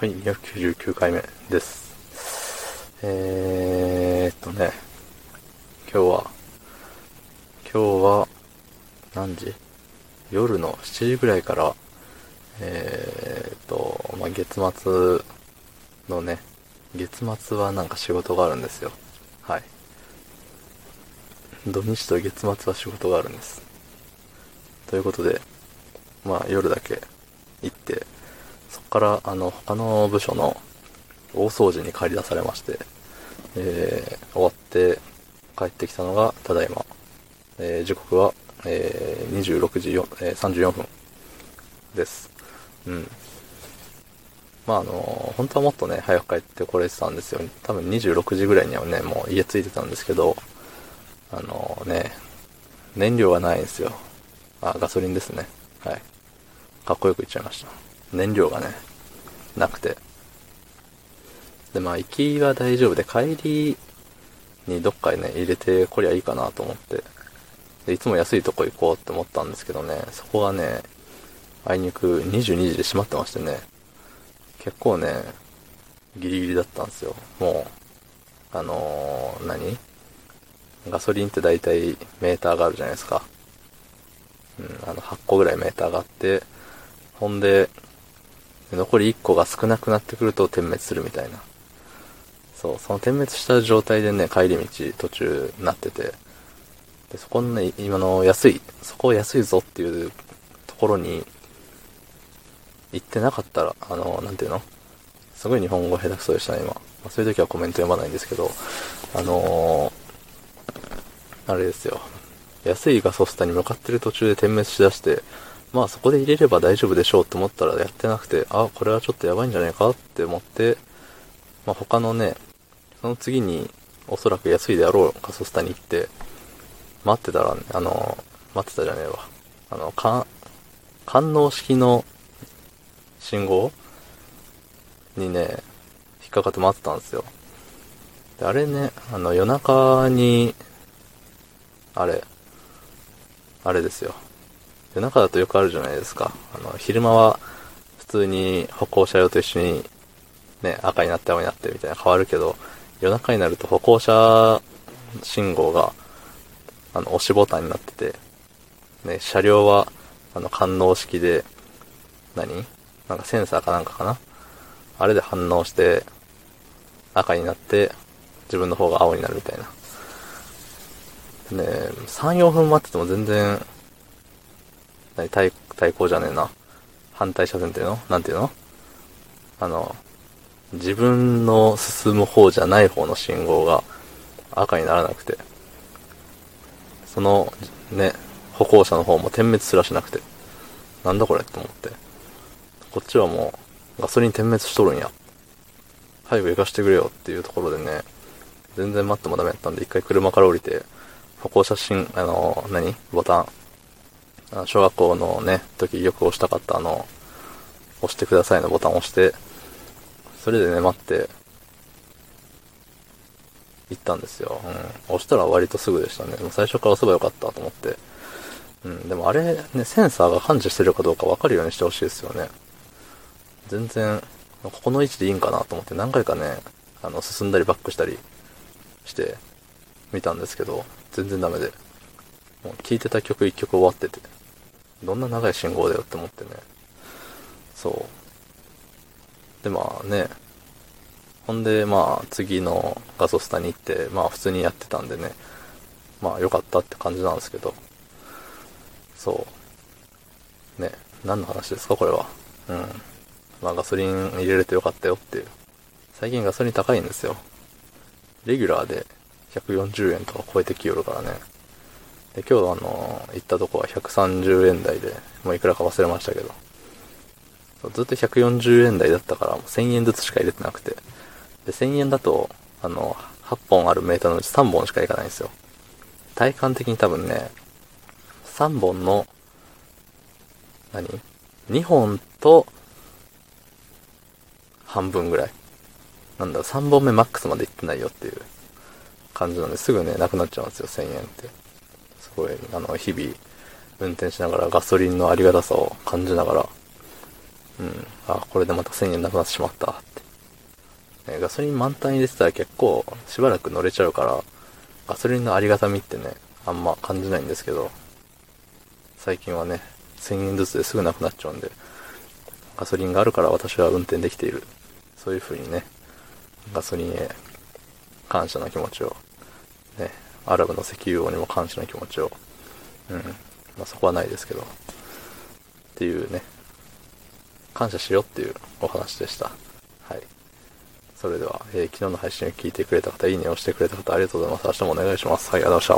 はい、299回目です。今日は何時？夜の7時ぐらいから、月末のね、月末はなんか仕事があるんですよ。はい。土日と月末は仕事があるんです。ということで、夜だけ行って、そこから他の部署の大掃除に駆り出されまして、終わって帰ってきたのがただいま、時刻は、26時34分です。うん。本当はもっとね早く帰ってこれてたんですよ。多分26時ぐらいにはねもう家着いてたんですけど、燃料がないんですよ。ガソリンですね。はい。かっこよく言っちゃいました。燃料がねなくて、で行きは大丈夫で帰りにどっかにね入れてこりゃいいかなと思って、でいつも安いとこ行こうって思ったんですけどね、そこがねあいにく22時で閉まってましてね、結構ねギリギリだったんですよ。もうガソリンって大体メーターがあるじゃないですか。8個ぐらいメーターがあって、ほんで残り1個が少なくなってくると点滅するみたいな。そう、その点滅した状態でね帰り道途中になってて、でそこのね今の安いぞっていうところに行ってなかったら、すごい日本語下手くそでしたね今。そういう時はコメント読まないんですけど、あれですよ、安いガソスタに向かってる途中で点滅しだして、そこで入れれば大丈夫でしょうと思ったらやってなくて、これはちょっとやばいんじゃないかって思って、他のね、その次におそらく安いであろうガソスタに行って、官能式の信号にね、引っかかって待ってたんですよ。であれね、夜中に、あれですよ。夜中だとよくあるじゃないですか。昼間は普通に歩行者用と一緒にね、赤になって青になってみたいな変わるけど、夜中になると歩行者信号が押しボタンになってて、ね、車両は感応式でセンサーかなんかかな、あれで反応して赤になって自分の方が青になるみたいな。ね、3、4分待ってても全然対抗じゃねえな、反対車線っていうのなんていうの、自分の進む方じゃない方の信号が赤にならなくて、そのね歩行者の方も点滅すらしなくて、なんだこれって思って、こっちはもうガソリン点滅しとるんや、早く行かしてくれよっていうところでね、全然待ってもダメだったんで、一回車から降りて歩行者ボタン、小学校のね時よく押したかった押してくださいのボタンを押して、それでね待って行ったんですよ。押したら割とすぐでしたね。でも最初から押せばよかったと思って。でもあれねセンサーが感知してるかどうか分かるようにしてほしいですよね。全然ここの位置でいいんかなと思って何回かね進んだりバックしたりしてみたんですけど、全然ダメで、もう聴いてた曲1曲終わってて、どんな長い信号だよって思ってね。そう。でほんで次のガソスタに行って普通にやってたんでね、良かったって感じなんですけど、そう。ね、何の話ですかこれは。ガソリン入れれてよかったよっていう。最近ガソリン高いんですよ。レギュラーで140円とか超えてきよるからね。で今日行ったとこは130円台で、もういくらか忘れましたけど、ずっと140円台だったからもう1000円ずつしか入れてなくて、で1000円だと8本あるメーターのうち3本しかいかないんですよ。体感的に多分ね3本の2本と半分ぐらいなんだろう、3本目マックスまでいってないよっていう感じなんで、すぐねなくなっちゃうんですよ1000円って。すごい日々運転しながらガソリンのありがたさを感じながらうん、あ、これでまた1000円なくなってしまったって、ね、ガソリン満タン入れてたら結構しばらく乗れちゃうからガソリンのありがたみってねあんま感じないんですけど、最近はね1000円ずつですぐなくなっちゃうんで、ガソリンがあるから私は運転できている、そういう風にねガソリンへ感謝の気持ちを、ね、アラブの石油王にも感謝の気持ちを、そこはないですけどっていうね、感謝しようっていうお話でした。はい。それでは、昨日の配信を聞いてくれた方、いいねをしてくれた方、ありがとうございます。明日もお願いします。はい、ありがとうございました。